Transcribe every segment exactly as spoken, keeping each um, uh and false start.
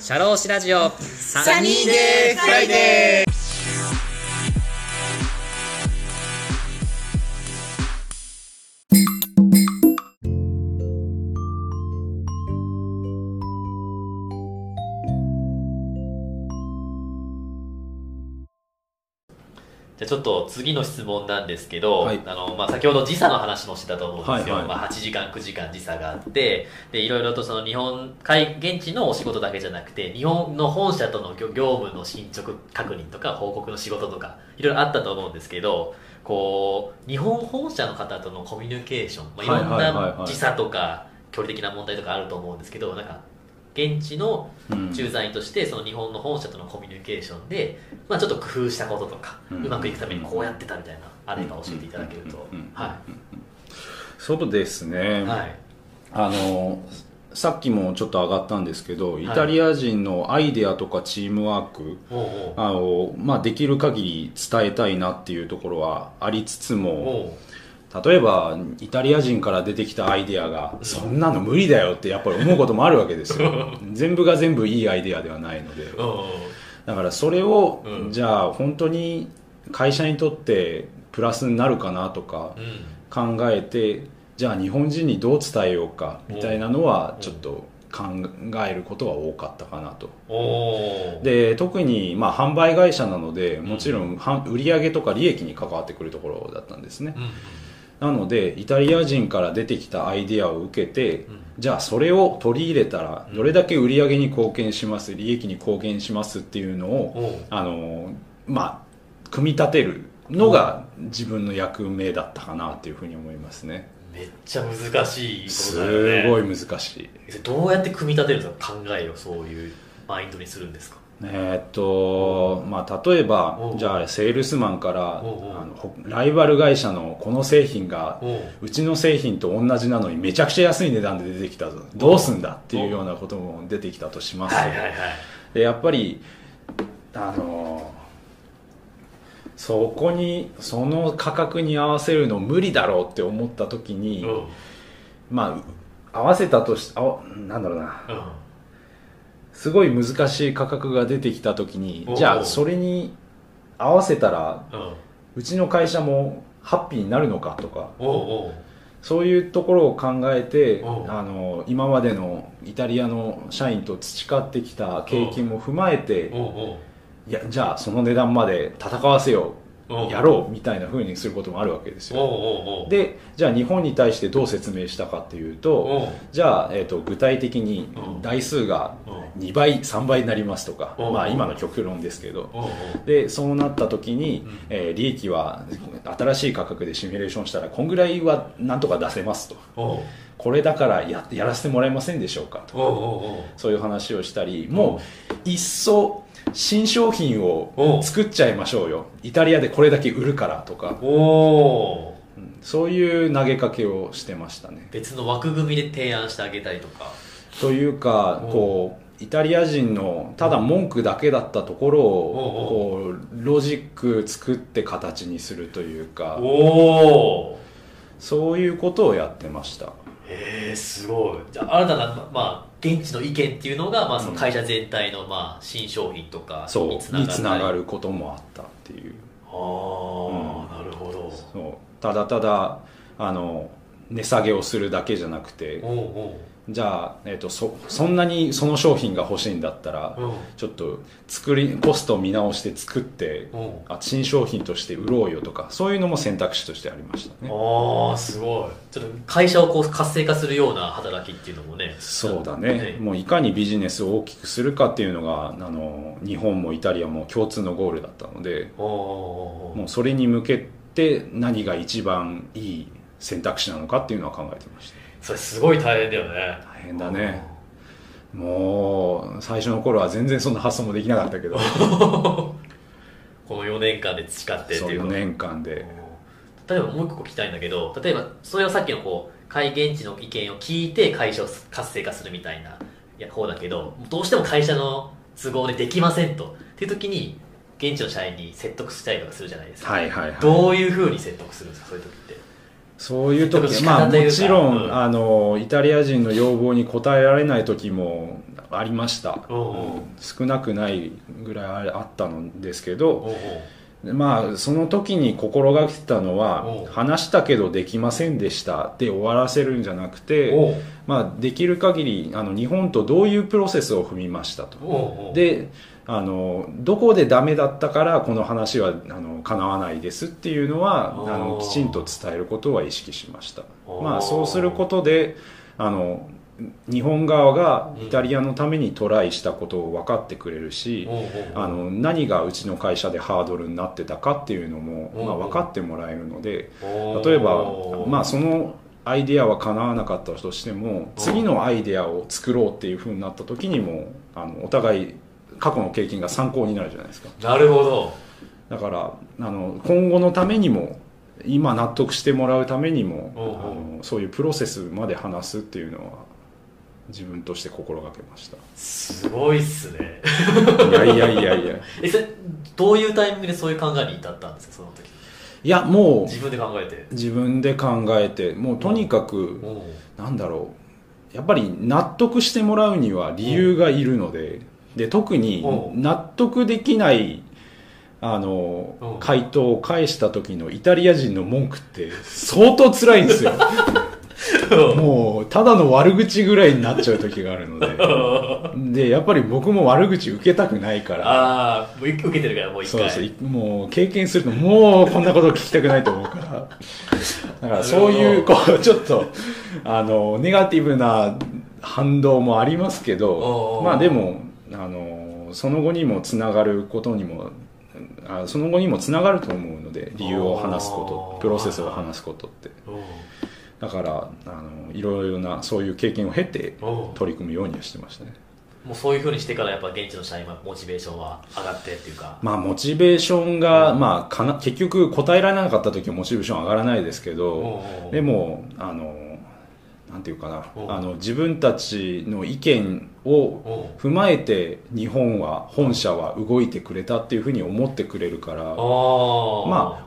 社労士ラジオサニーデーフライデー。じゃあちょっと次の質問なんですけど、はい、あのまあ、先ほど時差の話もしてたと思うんですよ、はいはい、まあ、はちじかんくじかん時差があって、でいろいろとその日本現地のお仕事だけじゃなくて日本の本社との業務の進捗確認とか報告の仕事とかいろいろあったと思うんですけど、こう日本本社の方とのコミュニケーション、まあ、いろんな時差とか距離的な問題とかあると思うんですけど、なんか現地の駐在員としてその日本の本社とのコミュニケーションで、まあ、ちょっと工夫したこととか、うん、うまくいくためにこうやってたみたいなあれば教えていただけると。そうですね、はい、あのさっきもちょっと上がったんですけど、イタリア人のアイデアとかチームワークを、まあ、できる限り伝えたいなっていうところはありつつも、例えばイタリア人から出てきたアイデアがそんなの無理だよってやっぱり思うこともあるわけですよ全部が全部いいアイデアではないので、だからそれをじゃあ本当に会社にとってプラスになるかなとか考えて、じゃあ日本人にどう伝えようかみたいなのはちょっと考えることは多かったかなと。で特にまあ販売会社なのでもちろん売上とか利益に関わってくるところだったんですね、うん、なのでイタリア人から出てきたアイデアを受けて、うん、じゃあそれを取り入れたらどれだけ売り上げに貢献します、うん、利益に貢献しますっていうのを、うん、あのまあ組み立てるのが自分の役目だったかなというふうに思いますね。めっちゃ難しいことだよね。すごい難しい。どうやって組み立てるんですか、考えをそういうマインドにするんですか。えーっとまあ、例えばじゃあセールスマンからあのライバル会社のこの製品がうちの製品と同じなのにめちゃくちゃ安い値段で出てきたぞ、どうすんだっていうようなことも出てきたとします、はいはいはい、でやっぱりあのそこにその価格に合わせるの無理だろうって思った時に、まあ合わせたとしあなんだろうな、うん、すごい難しい価格が出てきた時にじゃあそれに合わせたらうちの会社もハッピーになるのかとか、そういうところを考えて、あの今までのイタリアの社員と培ってきた経験も踏まえて、いやじゃあその値段まで戦わせようやろうみたいな風にすることもあるわけですよ。おうおうおう。でじゃあ日本に対してどう説明したかっていうと、じゃあ、えーと、具体的に台数がにばいさんばいになりますとか、まあ、今の極論ですけど、でそうなった時に、えー、利益は新しい価格でシミュレーションしたらこんぐらいはなんとか出せますと、これだから や, やらせてもらえませんでしょうかとか、おうおう、そういう話をしたり、もういっそ新商品を作っちゃいましょうよ、イタリアでこれだけ売るからとか、お、そういう投げかけをしてましたね。別の枠組みで提案してあげたりとかというか、こうイタリア人のただ文句だけだったところをこうロジック作って形にするというか、お、そういうことをやってました。えー、すごい。じゃあ新たな、まあ、現地の意見っていうのが、まあ、その会社全体の、まあ、新商品とかにつながったり、そうにつながることもあったっていう。ああ、うん、なるほど。そう、ただただあの値下げをするだけじゃなくて、おうおう、じゃあ、えーと、そ, そんなにその商品が欲しいんだったら、うん、ちょっと作りコストを見直して作って、うん、あ、新商品として売ろうよとか、そういうのも選択肢としてありましたね。ああ、すごい。ちょっと会社をこう活性化するような働きっていうのもね。そうだね、うん、もういかにビジネスを大きくするかっていうのが、あの日本もイタリアも共通のゴールだったので、もうそれに向けて何が一番いい選択肢なのかっていうのは考えてました。それすごい大変だよね。大変だね。もう最初の頃は全然そんな発想もできなかったけどこのよねんかんで培ってっていうか、そう、よねんかんで。例えばもう一個聞きたいんだけど、例えばそれはさっきのこう会現地の意見を聞いて会社を活性化するみたいな方だけど、どうしても会社の都合でできませんとっていう時に現地の社員に説得したりとかするじゃないですか、はいはいはい、どういう風に説得するんですか、そういう時って。そういう時、まあもちろん、うん、あのイタリア人の要望に応えられない時もありました、うんうん、少なくないぐらいあったんですけど、うん、まあその時に心がけてたのは、うん、話したけどできませんでしたで終わらせるんじゃなくて、うん、まあ、できる限りあの日本とどういうプロセスを踏みましたと、うん、であのどこでダメだったからこの話はあの叶わないですっていうのはあのきちんと伝えることは意識しました。まあ、そうすることであの日本側がイタリアのためにトライしたことを分かってくれるし、あの何がうちの会社でハードルになってたかっていうのも、まあ、分かってもらえるので、例えば、まあ、そのアイデアは叶わなかったとしても次のアイデアを作ろうっていうふうになった時にもあのお互い過去の経験が参考になるじゃないですか。なるほど。だからあの今後のためにも今納得してもらうためにも、うんうん、あのそういうプロセスまで話すっていうのは自分として心がけました。すごいっすね。いやいやいやいや。え、それどういうタイミングでそういう考えに至ったんですか、その時。いやもう自分で考えて自分で考えてもうとにかく、うんうん、なんだろう、やっぱり納得してもらうには理由がいるので。うんで特に納得できないあの回答を返した時のイタリア人の文句って相当辛いんですよ。もうただの悪口ぐらいになっちゃう時があるのででやっぱり僕も悪口受けたくないから、ああ受けてるからもう一回そうそうもう経験するともうこんなこと聞きたくないと思うから、だからそういうこうちょっとあのネガティブな反動もありますけど、まあでもあのその後にもつながることにもあその後にもつながると思うので、理由を話すことプロセスを話すことってだからあのいろいろなそういう経験を経て取り組むようにはしてましたね。もうそういうふうにしてからやっぱ現地の社員はモチベーションは上がってっていうか、まあモチベーションが、うん、まあかな結局答えられなかった時はモチベーション上がらないですけど、でもあのなんていうかな、あの自分たちの意見を踏まえて日本は本社は動いてくれたっていうふうに思ってくれるから、あ、まあ、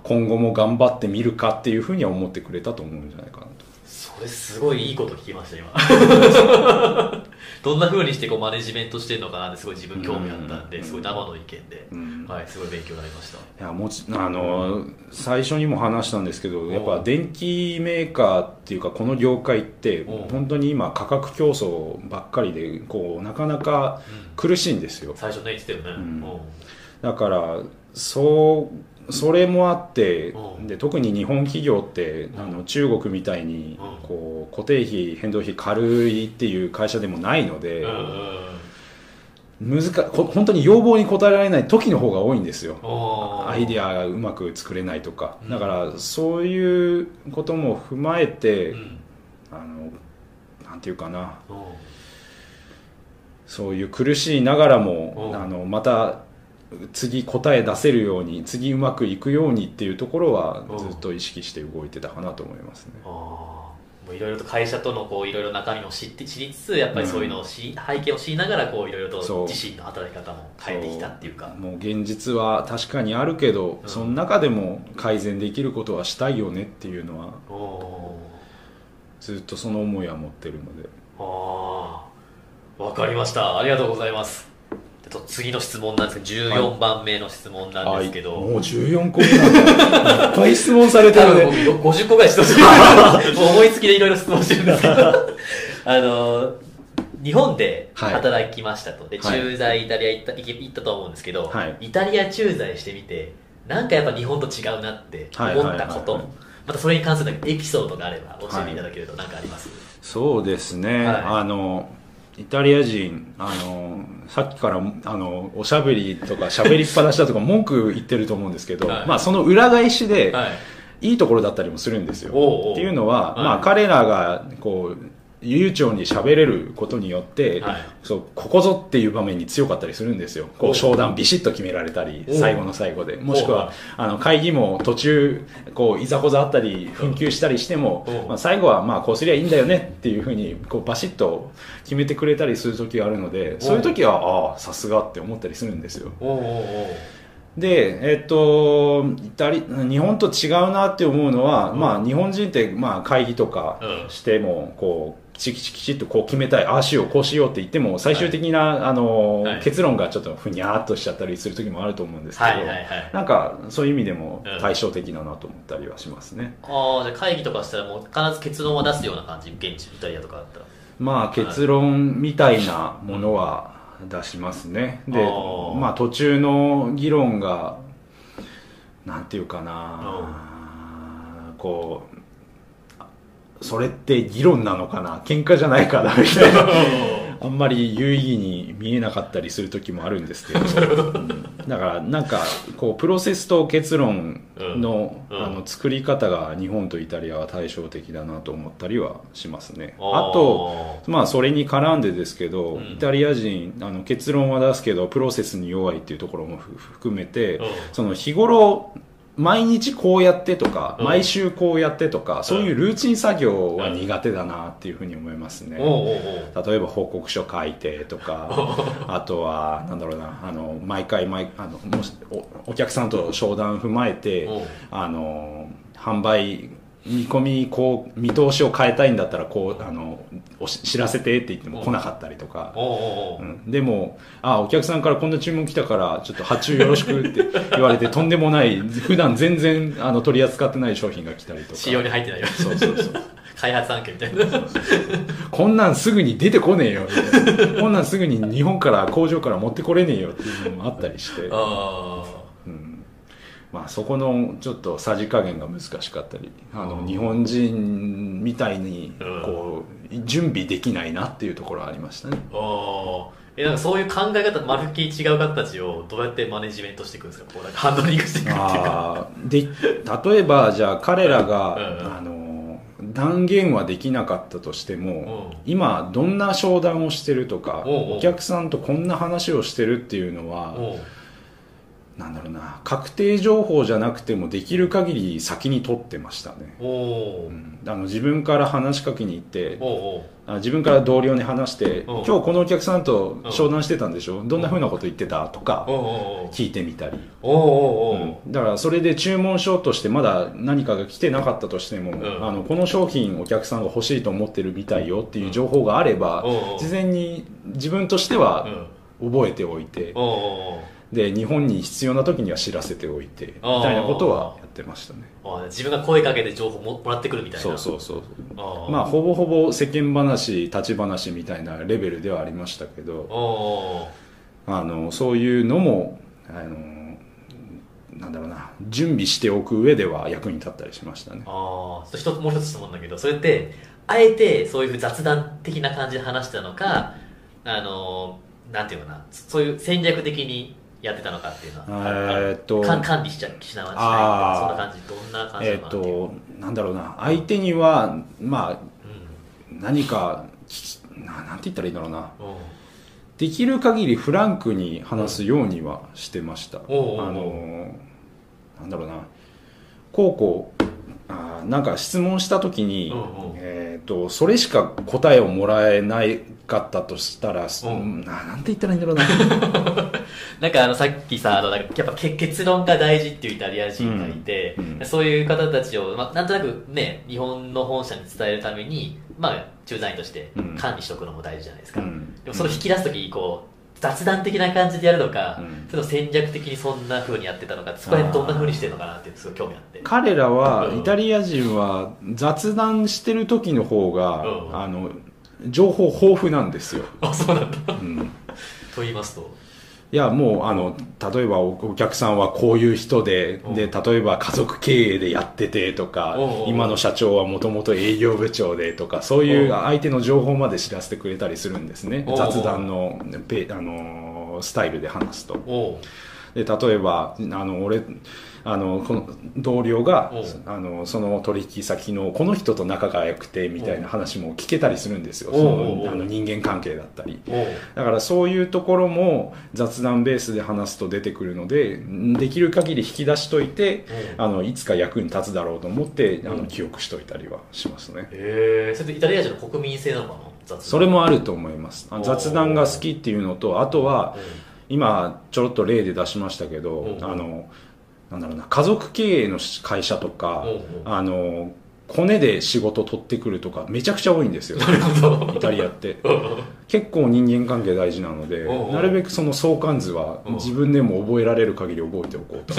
今後も頑張ってみるかっていうふうには思ってくれたと思うんじゃないかなと。それすごいいいこと聞きました今。どんなふうにしてこうマネジメントしてるのかなってすごい自分興味あったんで、うん、すごい生の意見で、うん、はい、すごい勉強になりました。いやもちあの最初にも話したんですけど、やっぱ電機メーカーっていうかこの業界って本当に今価格競争ばっかりでこうなかなか苦しいんですよ、うん、最初ね言ってたよね、うん、だからそうそれもあって、うん、で特に日本企業って、うん、あの中国みたいに、うん、こう固定費変動費軽いっていう会社でもないので、うん、難本当に要望に応えられない時の方が多いんですよ、うん、アイデアがうまく作れないとか、うん、だからそういうことも踏まえて、うん、あのなんていうかな、うん、そういう苦しいながらも、うん、あのまた次答え出せるように次うまくいくようにっていうところはずっと意識して動いてたかなと思いますね。いろいろと会社とのこういろいろ中身を知って知りつつやっぱりそういうのを、うん、背景を知りながらこういろいろと自身の働き方も変えてきたっていうか、もう現実は確かにあるけど、うん、その中でも改善できることはしたいよねっていうのはずっとその思いは持ってるので。ああ、わかりました。ありがとうございます。次の質問なんですけどじゅうよんばんめの質問なんですけど、はい、もうじゅうよんこ目なんだ。いっぱい質問されてるね。ごじゅっこぐらい質問してる。思いつきでいろいろ質問してるんですけどあの日本で働きましたと、はい、で駐在イタリア行った、行ったと思うんですけど、はい、イタリア駐在してみてなんかやっぱ日本と違うなって思ったこと、またそれに関するエピソードがあれば教えていただけると何かあります、はい、そうですね、はい、あのイタリア人、あのさっきからあのおしゃべりとかしゃべりっぱなしだとか文句言ってると思うんですけど、はい、まあ、その裏返しで、はい、いいところだったりもするんですよ。おうおうっていうのは、はい、まあ、彼らがこう悠長にしゃべれることによって、はい、そうここぞっていう場面に強かったりするんですよ。こう商談ビシッと決められたり最後の最後で、もしくはあの会議も途中こういざこざあったり紛糾したりしても、まあ、最後はまあこうすりゃいいんだよねっていうふうにこうバシッと決めてくれたりする時があるので、そういう時はああさすがって思ったりするんですよ。で、えっと、イタリ日本と違うなって思うのは、うん、まあ日本人ってまあ会議とかしても、うん、こうきちきちきちっとこう決めたい、ああしようこうしようって言っても最終的な、はい、あの、はい、結論がちょっとふにゃーっとしちゃったりする時もあると思うんですけど、はいはいはい、なんかそういう意味でも対照的だなと思ったりはしますね。うん、ああ、じゃあ会議とかしたらもう必ず結論は出すような感じ、現地イタリアとかだったら。まあ結論みたいなものは、はい、うん、出しますね。で、まあ途中の議論がなんていうかな、こうそれって議論なのかな、喧嘩じゃないかなみたいなあんまり有意義に見えなかったりする時もあるんですけどうん、だからなんかこうプロセスと結論 の、うんうん、あの作り方が日本とイタリアは対照的だなと思ったりはしますね。あと、まあそれに絡んでですけど、うん、イタリア人あの結論は出すけどプロセスに弱いっていうところも含めて、うん、その日頃毎日こうやってとか、うん、毎週こうやってとか、うん、そういうルーチン作業は苦手だなっていうふうに思いますね。うん、例えば報告書書いてとか、あとはなんだろうな、あの毎回毎あのお, お客さんと商談踏まえて、うん、あの販売見込みこう見通しを変えたいんだったらこうあのおし知らせてって言っても来なかったりとか、うん、でもあお客さんからこんな注文来たからちょっと発注よろしくって言われてとんでもない普段全然あの取り扱ってない商品が来たりとか、仕様に入ってないよ、そうそうそう開発案件みたいな、そうそうそうこんなんすぐに出てこねえよみたいなこんなんすぐに日本から工場から持ってこれねえよっていうのもあったりして、ああ、まあ、そこのちょっとさじ加減が難しかったり、あの日本人みたいにこう、うん、準備できないなっていうところはありましたね。あ、えなんかそういう考え方まるっきり違う方たちをどうやってマネジメントしていくんですか、こうなんかハンドリングしていくっていうか。で例えばじゃあ彼らが、うんうん、あの断言はできなかったとしても、うん、今どんな商談をしてるとか、うん、お客さんとこんな話をしてるっていうのは、うん、なんだろうな、確定情報じゃなくてもできる限り先に取ってましたね。お、うん、あの自分から話しかけに行って、おうおう、自分から同僚に話して、今日このお客さんと商談してたんでしょ、どんな風なこと言ってたとか聞いてみたり、おうおうおう、うん、だからそれで注文書としてまだ何かが来てなかったとしても、うん、あのこの商品お客さんが欲しいと思ってるみたいよっていう情報があれば、おうおう、事前に自分としては覚えておいて、おうおう、で日本に必要な時には知らせておいてみたいなことはやってましたね。ああ、自分が声かけて情報ももらってくるみたいな。そうそうそう。あ、まあほぼほぼ世間話立ち話みたいなレベルではありましたけど、あのそういうのもあのなんだろうな、準備しておく上では役に立ったりしましたね。ああ、そ一つもう一つ質問だけど、それってあえてそういう雑談的な感じで話したのか、うん、あのなんていうかな、そういう戦略的にやってたのかっていうのは、えー、っと管理しちゃしないとか、そんな感じ、どんな感じなのかっていう、えー、っとなんだろうな、相手にはまあ、うん、何かな、なんて言ったらいいんだろうな、うん、できる限りフランクに話すようにはしてました。うん、あのなんだろうな、こうこう、あ、なんか質問した時に、うんうん、えー、っとそれしか答えをもらえないかったとしたら、うん、な, なんて言ったらいいんだろうななんかあのさっきさ、あのなんかやっぱ結論が大事っていうイタリア人がいて、うんうん、そういう方たちを、まあ、なんとなくね、日本の本社に伝えるために、まあ、駐在員として管理しておくのも大事じゃないですか、うん、でもそれを引き出すとき、こう雑談的な感じでやるのか、うん、それと戦略的にそんな風にやってたのか、そこら辺どんな風にしてるのかなってすごい興味あって、彼らは、うん、イタリア人は雑談してる時の方が、うん、あの情報豊富なんですよ。あ、そうなんだ、うん、と言いますと、いやもうあの例えばお客さんはこういう人 で, で例えば家族経営でやっててとか、今の社長はもともと営業部長でとか、そういう相手の情報まで知らせてくれたりするんですね、雑談 の, ペあのスタイルで話すと。で例えばあの俺あのこの同僚があのその取引先のこの人と仲が良くてみたいな話も聞けたりするんですよ、そのあの人間関係だったり。だからそういうところも雑談ベースで話すと出てくるので、できる限り引き出しといて、あのいつか役に立つだろうと思ってあの記憶しといたりはしますね。へえ、それとイタリア人の国民性なのかな、雑談。それもあると思います。雑談が好きっていうのと、あとは今ちょろっと例で出しましたけど、うんうん、あのなんだろうな、家族経営の会社とか、うんうん、あのコネで仕事取ってくるとかめちゃくちゃ多いんですよ、イタリアって結構人間関係大事なので、おうおう、なるべくその相関図は自分でも覚えられる限り覚えておこうと。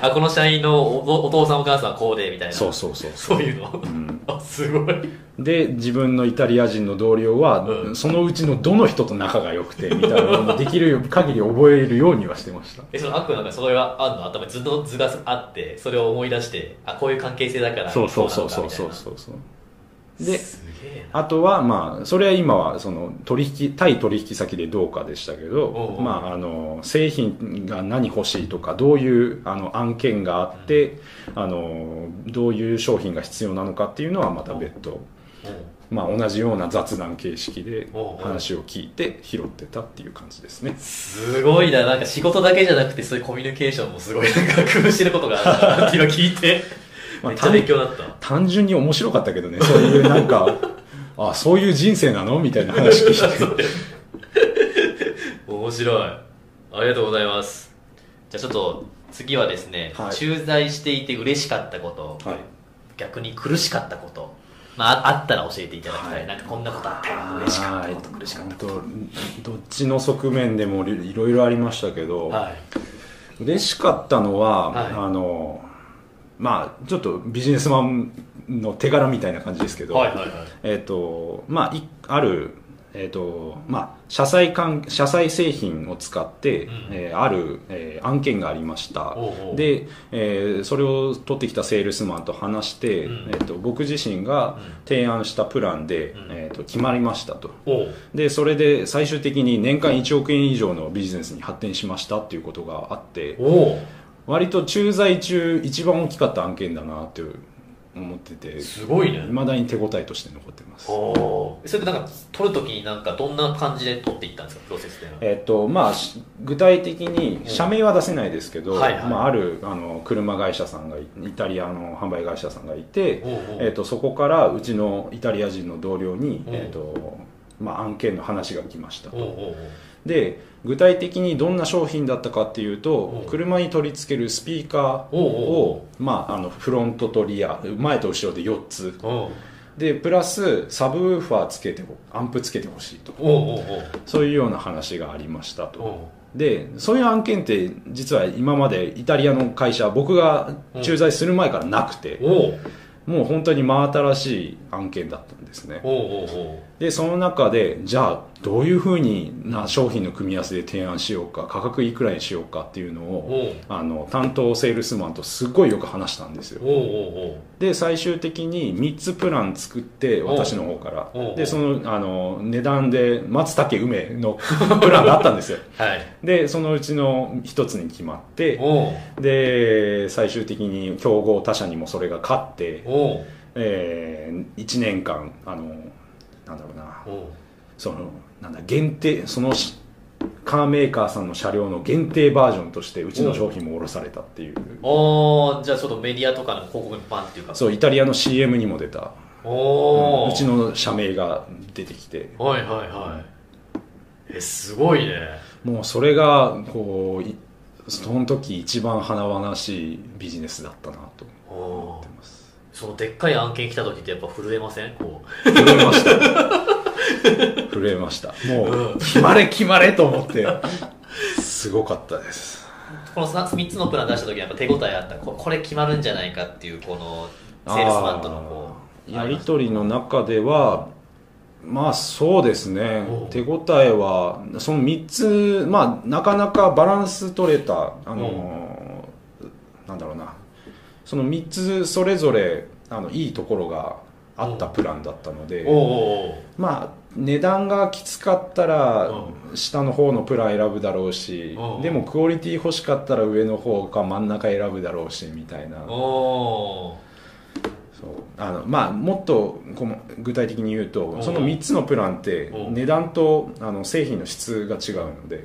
あ、この社員の お, お父さんお母さんはこうでみたいな。そうそうそうそう、そういうの、うん、あ、すごい。で、自分のイタリア人の同僚は、うん、そのうちのどの人と仲が良くてみたいなのもできる限り覚えるようにはしてました。え、そのあっくんなんかそれはあんの、頭ずっと図があってそれを思い出して、あ、こういう関係性だからそうそうそうそうそうそうそう。で、あとはまあそれは今はその取引対取引先でどうかでしたけど、おうおう、まあ、あの製品が何欲しいとか、どういうあの案件があって、うん、あのどういう商品が必要なのかっていうのはまた別途、まあ、同じような雑談形式で話を聞いて拾ってたっていう感じですね。すごいな、なんか仕事だけじゃなくてそういうコミュニケーションもすごいなんか工夫してることがあるっていうのを聞いてめっちゃ勉強だった。単純に面白かったけどね、そういうなんかあ、そういう人生なのみたいな話聞いて面白い。ありがとうございます。じゃあちょっと次はですね、はい、駐在していて嬉しかったこと、はい、逆に苦しかったこと、まあ、あったら教えていただきたい、はい、なんかこんなことあったら嬉しかったこと苦しかったこと、どっちの側面でもいろいろありましたけど、はい、嬉しかったのは、はい、あのまあ、ちょっとビジネスマンの手柄みたいな感じですけど、はいはいはい、えーとまあ、いある、えーとまあ、車載関車載製品を使って、うん、えー、ある、えー、案件がありました。おうおう。で、えー、それを取ってきたセールスマンと話して、うん、えーと僕自身が提案したプランで、うん、えーと決まりましたと。でそれで最終的に年間いちおくえん以上のビジネスに発展しましたっていうことがあって、お割と駐在中一番大きかった案件だなって思ってて、すごいね。未だに手応えとして残ってます。おそれでなんか取るときになんかどんな感じで取っていったんですか、プロセスで。えっ、ー、とまあ具体的に社名は出せないですけど、はいはい、まあ、あるあの車会社さんがイタリアの販売会社さんがいて、おうおう、えー、とそこからうちのイタリア人の同僚に、えーとまあ、案件の話が来ましたと。おうおうおう。で具体的にどんな商品だったかっていうと、車に取り付けるスピーカーを、まあ、あのフロントとリア、前と後ろでよっつでプラスサブウーファーつけてアンプつけてほしいと、おうおう、そういうような話がありましたと。でそういう案件って実は今までイタリアの会社、僕が駐在する前からなくて、もう本当に真新しい案件だったんですね。おうおうおう。でその中でじゃあどういうふうにな商品の組み合わせで提案しようか、価格いくらにしようかっていうのを、あの担当セールスマンとすごいよく話したんですよ。おうおうおう。で最終的にみっつプラン作って、私の方からおうおう、でその、 あの値段で松竹梅のプランがあったんですよ、はい、でそのうちのひとつに決まって、で最終的に競合他社にもそれが勝って、おう、えー、いちねんかんあのなんだろうな、おう、そのなんだ限定、そのカーメーカーさんの車両の限定バージョンとしてうちの商品も下ろされたっていう。おお、じゃあちょっとメディアとかの広告にバンっていうか、そうイタリアの シーエム にも出た。おお、うん、うちの社名が出てきて、はいはいはい、えすごいね。もうそれがこうその時一番華々しいビジネスだったなと思ってます。そのでっかい案件来た時ってやっぱ震えません？こう震えました震えました。もう決まれ決まれと思ってすごかったです。このみっつのプラン出した時にやっぱ手応えあった、これ決まるんじゃないかっていうこのセールスマンとのこうやり取りの中では、まあそうですね、手応えはそのみっつ、まあなかなかバランス取れた、あのなんだろうな、そのみっつそれぞれあのいいところがあったプランだったので、まあ値段がきつかったら下の方のプラン選ぶだろうし、でもクオリティ欲しかったら上の方か真ん中選ぶだろうしみたいな、そう、あのまあもっと具体的に言うと、そのみっつのプランって値段とあの製品の質が違うので、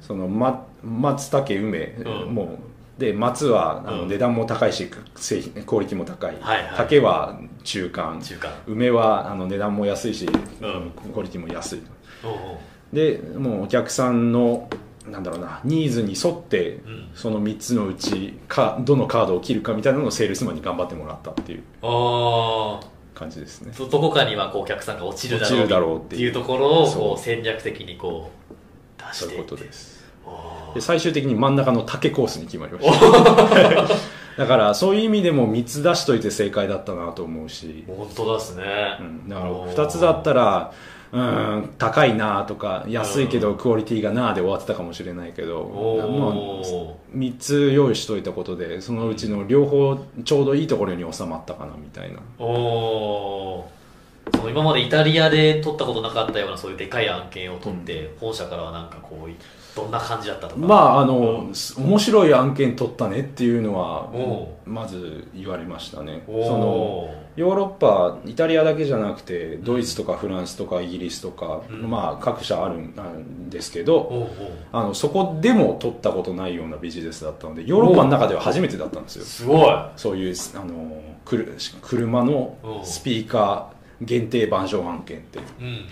その松竹梅もうで松はあの値段も高いし、製品クオリティも高い、はいはい、竹は中間、中間梅はあの値段も安いし、うん、クオリティも安い、おうおう、でもうお客さんのなんだろうなニーズに沿って、うん、そのみっつのうちかどのカードを切るかみたいなのをセールスマンに頑張ってもらったっていう感じですね。どこかにはこうお客さんが落ちるだろ う, だろうっていうところをこう戦略的にこう出していって、そういうことです。で最終的に真ん中の竹コースに決まりましただからそういう意味でもみっつ出しといて正解だったなと思うし、本当ですね、うん、だからふたつだったらうん高いなとか安いけどクオリティがなで終わってたかもしれないけど、まあ、みっつ用意しといたことでそのうちの両方ちょうどいいところに収まったかなみたいな。おその今までイタリアで取ったことなかったようなそういうでかい案件を取って、うん、本社からはなんかこうどんな感じだったとか、まああのうん、面白い案件取ったねっていうのはまず言われましたね。そのヨーロッパイタリアだけじゃなくてドイツとかフランスとかイギリスとか、うんまあ、各社あるんですけど、おうおうあのそこでも取ったことないようなビジネスだったのでヨーロッパの中では初めてだったんですよ。すごいそういうあの車のスピーカー限定版上案件って、うんうん、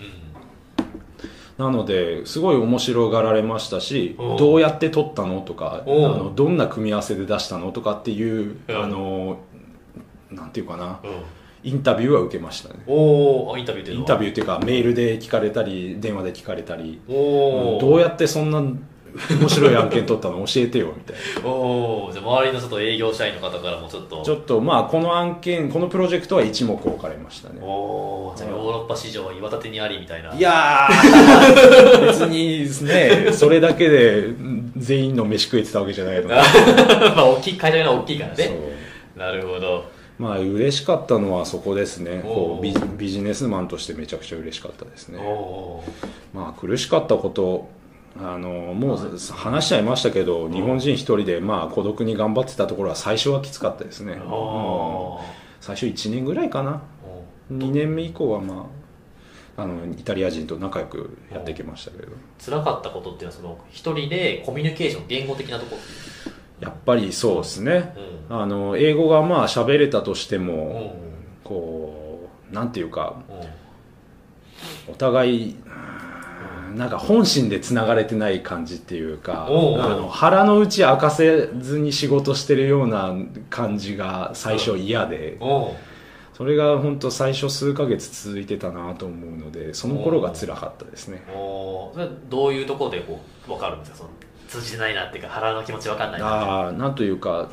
なのですごい面白がられましたし、どうやって撮ったのとかあのどんな組み合わせで出したのとかっていう、うん、あのなんていうかな、うん、インタビューは受けましたね。おー、インタビューっていうのは？インタビューっていうかメールで聞かれたり電話で聞かれたり、おー、どうやってそんな面白い案件取ったの教えてよみたいな。おお、じゃあ周りのちょっと営業社員の方からもちょっとちょっとまあこの案件このプロジェクトは一目置かれましたね。おお、じゃあヨーロッパ市場は岩立にありみたいな。いやー別にねそれだけで全員の飯食えてたわけじゃないのでまあ大きい会社が大きいからね。なるほど。まあ嬉しかったのはそこですね。こう ビ, ビジネスマンとしてめちゃくちゃ嬉しかったですね。お、まあ苦しかったことあのもう話しちゃいましたけど、日本人一人でまあ孤独に頑張ってたところは最初はきつかったですね。最初いちねんぐらいかな。にねんめ以降は、まあ、あのイタリア人と仲良くやってきましたけど。辛かったことっていうのはその一人でコミュニケーション言語的なところやっぱりそうですね、うん、あの英語がまあ喋れたとしても、うん、こうなんていうか、うん、お互いなんか本心でつながれてない感じっていうか、おうおう、あの腹の内明かせずに仕事してるような感じが最初嫌で、おう、それが本当最初数ヶ月続いてたなと思うので、その頃が辛かったですね。おうおう、それどういうところでこう分かるんですか？その通じてないなっていうか腹の気持ち分かんないなっていう。あ、なんというか、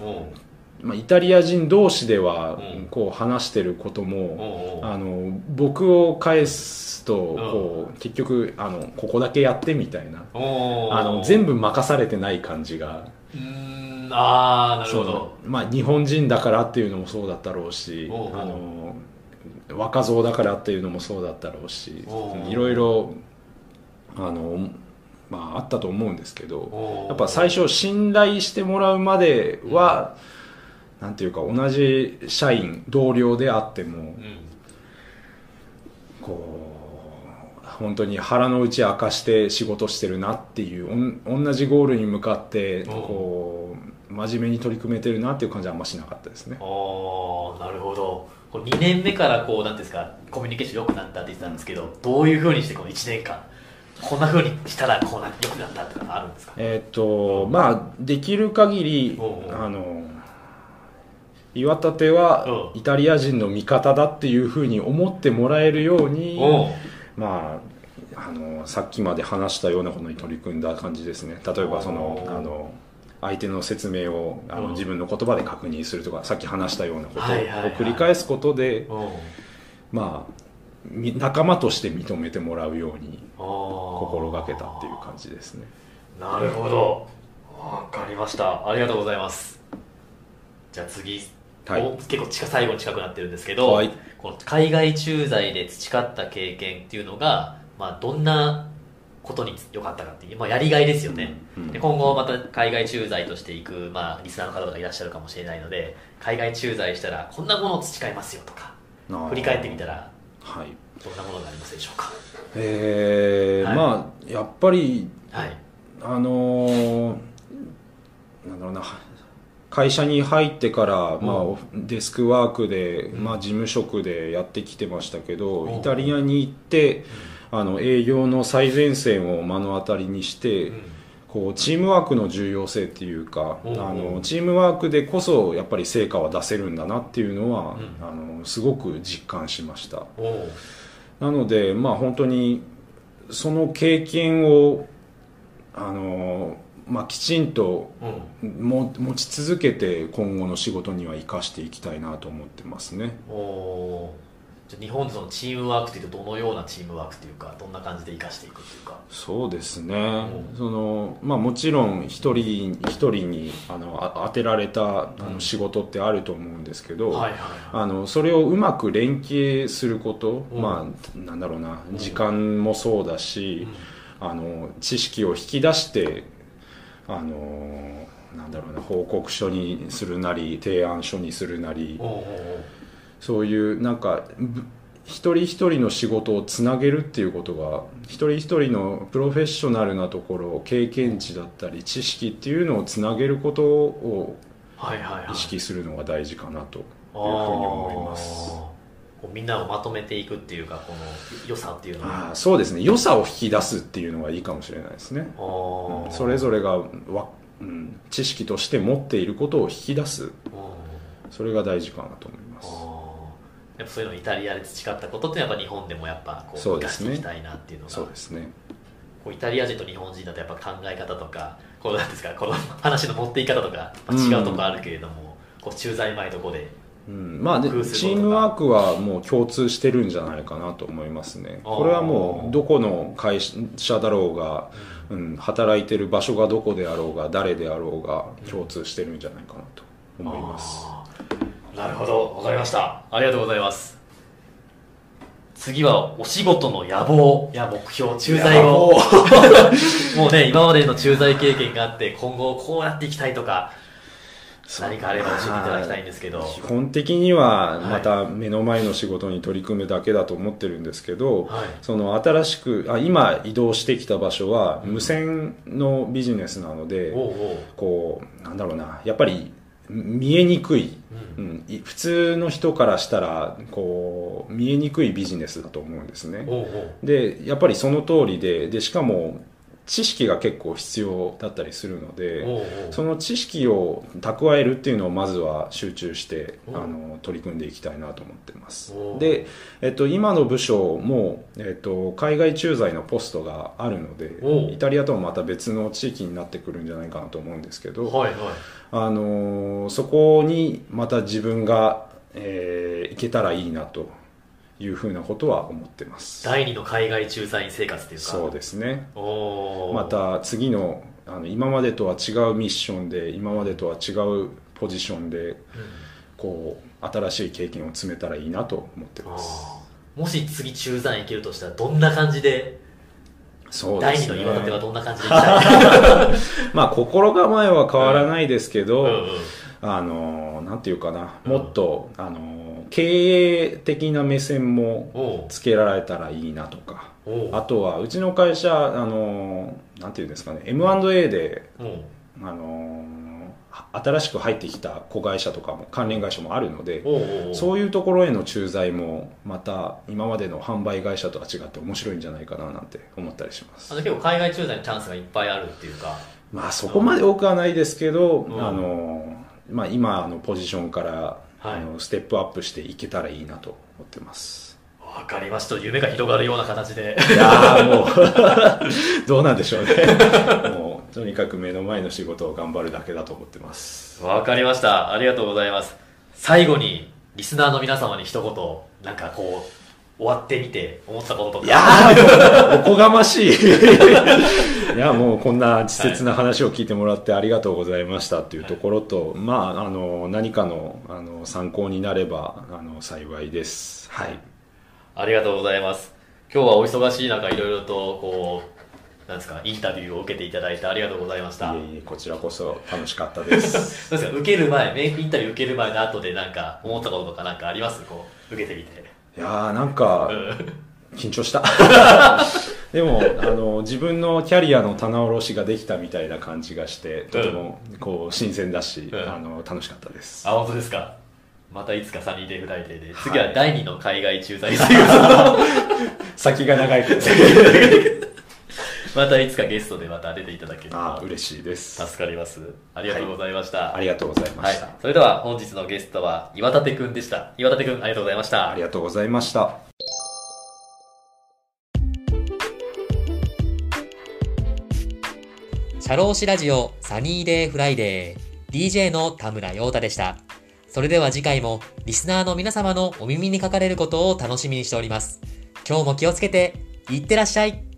まあ、イタリア人同士ではこう話してることも、うん、あの僕を返すとこう、うん、結局あのここだけやってみたいな、あの全部任されてない感じが、うーん、あー、なるほど、まあ、日本人だからっていうのもそうだったろうし、おうおう、あの若造だからっていうのもそうだったろうし、いろいろあのまああったと思うんですけど、やっぱ最初信頼してもらうまでは、うん、なんていうか同じ社員同僚であっても、うん、こう本当に腹の内明かして仕事してるなっていう同じゴールに向かってこう真面目に取り組めてるなっていう感じはあんましなかったですね。お、なるほど。これにねんめからこうなんですか、コミュニケーション良くなったって言ってたんですけど、どういう風にしてこのいちねんかんこんな風にしたらこうな良くなったとかあるんですか？えっと、まあできる限りあの岩立はイタリア人の味方だっていうふうに思ってもらえるように、う、まあ、あのさっきまで話したようなことに取り組んだ感じですね。例えばそのあの相手の説明をあの自分の言葉で確認するとか、さっき話したようなことを繰り返すことで、まあ仲間として認めてもらうように心がけたっていう感じですね。なるほど、わかりました。ありがとうございます。じゃあ次、はい、結構近最後に近くなってるんですけど、はい、この海外駐在で培った経験っていうのが、まあ、どんなことに良かったかっていう、まあ、やりがいですよね、うんうん、で今後また海外駐在としていく、まあ、リスナーの方とかいらっしゃるかもしれないので、海外駐在したらこんなものを培いますよとか振り返ってみたら、はい、どんなものになりますでしょうか？えーはい、まあやっぱり、はい、あのー、なんだろうな、会社に入ってから、まあ、デスクワークで、まあ、事務職でやってきてましたけど、イタリアに行って、あの営業の最前線を目の当たりにして、うん、こうチームワークの重要性っていうか、うん、あのチームワークでこそやっぱり成果は出せるんだなっていうのは、うん、あのすごく実感しました。なので、まあ、本当にその経験をあの、まあ、きちんとも、うん、持ち続けて今後の仕事には生かしていきたいなと思ってますね。お日本のチームワークというとどのようなチームワークというかどんな感じで生かしていくというか。そうですね、うん、そのまあ、もちろん一人一人にあの当てられたあの仕事ってあると思うんですけど、それをうまく連携すること、うん、まあ、なんだろうな、時間もそうだし、うん、あの知識を引き出してあのなんだろうな、報告書にするなり提案書にするなり、うん、そういうなんか一人一人の仕事をつなげるっていうことが一人一人のプロフェッショナルなところ、経験値だったり知識っていうのをつなげることを意識するのが大事かなというふうに思います。みんなをまとめていくっていうか、この良さっていうのは。あ、そうですね、良さを引き出すっていうのがいいかもしれないですね。うん、それぞれがわ、うん、知識として持っていることを引き出す、それが大事かなと思います。やっぱそういうのイタリアで培ったことってやっぱ日本でもやっぱこう生かしていきたいなっていうのが。そうですね。こうイタリア人と日本人だとやっぱ考え方とか、こうなんですか、この話の持っていき方とか違うところあるけれども、うん、こう駐在前とこで、うん、まあでチームワークはもう共通してるんじゃないかなと思いますね。これはもうどこの会社だろうが、うん、働いてる場所がどこであろうが誰であろうが共通してるんじゃないかなと思います。うん、なるほど、わかりました。ありがとうございます。次はお仕事の野望や目標、駐在後。もうね、今までの駐在経験があって、今後こうやっていきたいとか、何かあれば教えていただきたいんですけど。基本的にはまた目の前の仕事に取り組むだけだと思ってるんですけど、はい、その新しくあ今移動してきた場所は無線のビジネスなので、うん、おうおう、こうなんだろうな、やっぱり見えにくい、うんうん、普通の人からしたらこう見えにくいビジネスだと思うんですね。おうおう、でやっぱりその通り で, でしかも知識が結構必要だったりするので、おうおう、その知識を蓄えるっていうのをまずは集中してあの取り組んでいきたいなと思ってます。で、えっと、今の部署も、えっと、海外駐在のポストがあるのでイタリアとはまた別の地域になってくるんじゃないかなと思うんですけど、はいはい、あのそこにまた自分が、えー、行けたらいいなというふうなことは思ってます。第二の海外駐在員生活というか。そうですね。お、また次 の, あの今までとは違うミッションで今までとは違うポジションで、うん、こう新しい経験を積めたらいいなと思ってます。もし次駐在員行けるとしたらどんな感じで。そうですね、第二の岩立てはどんな感じでいきたいまあ心構えは変わらないですけど、うんうんうん、あのなんていうかな、もっと、うん、あの経営的な目線もつけられたらいいなとか、あとはうちの会社あのなんていうんですかね、 エムアンドエー で、うん、あの新しく入ってきた子会社とかも関連会社もあるので、おうおうおう、そういうところへの駐在もまた今までの販売会社とは違って面白いんじゃないかななんて思ったりします。あの結構海外駐在のチャンスがいっぱいあるっていうか。まあそこまで多くはないですけど、うん、あのまあ、今のポジションから、はい、あのステップアップしていけたらいいなと思ってます。わかりました。夢が広がるような形で。いやもうどうなんでしょうねもうとにかく目の前の仕事を頑張るだけだと思ってます。わかりました。ありがとうございます。最後にリスナーの皆様に一言、なんかこう終わってみて思ったこととか。いやーおこがましいいやもうこんな稚拙な話を聞いてもらってありがとうございましたというところと、はい、まあ、あの何か の, あの参考になればあの幸いです。はい、ありがとうございます。今日はお忙しい中いろいろとこうなんですか、インタビューを受けていただいてありがとうございました。いえいえ、こちらこそ楽しかったですですか、受ける前、メイクインタビュー受ける前の後で何か思ったこととか何かあります？こう受けてみて。いやーなんか、うん、緊張したでもあの自分のキャリアの棚卸しができたみたいな感じがしてとてもこう新鮮だし、うん、あの楽しかったです。あ、本当ですか。またいつかサニーデイフライデーで、次は第二の海外駐在生活、はい、先が長いけどまたいつかゲストでまた出ていただけると嬉しいです。助かります。ありがとうございました、はい、ありがとうございました、はい、それでは本日のゲストは岩立くんでした。岩立くんありがとうございました。ありがとうございました。社労士ラジオサニーデイフライデー ディージェー の田村陽太でした。それでは次回もリスナーの皆様のお耳にかかれることを楽しみにしております。今日も気をつけていってらっしゃい。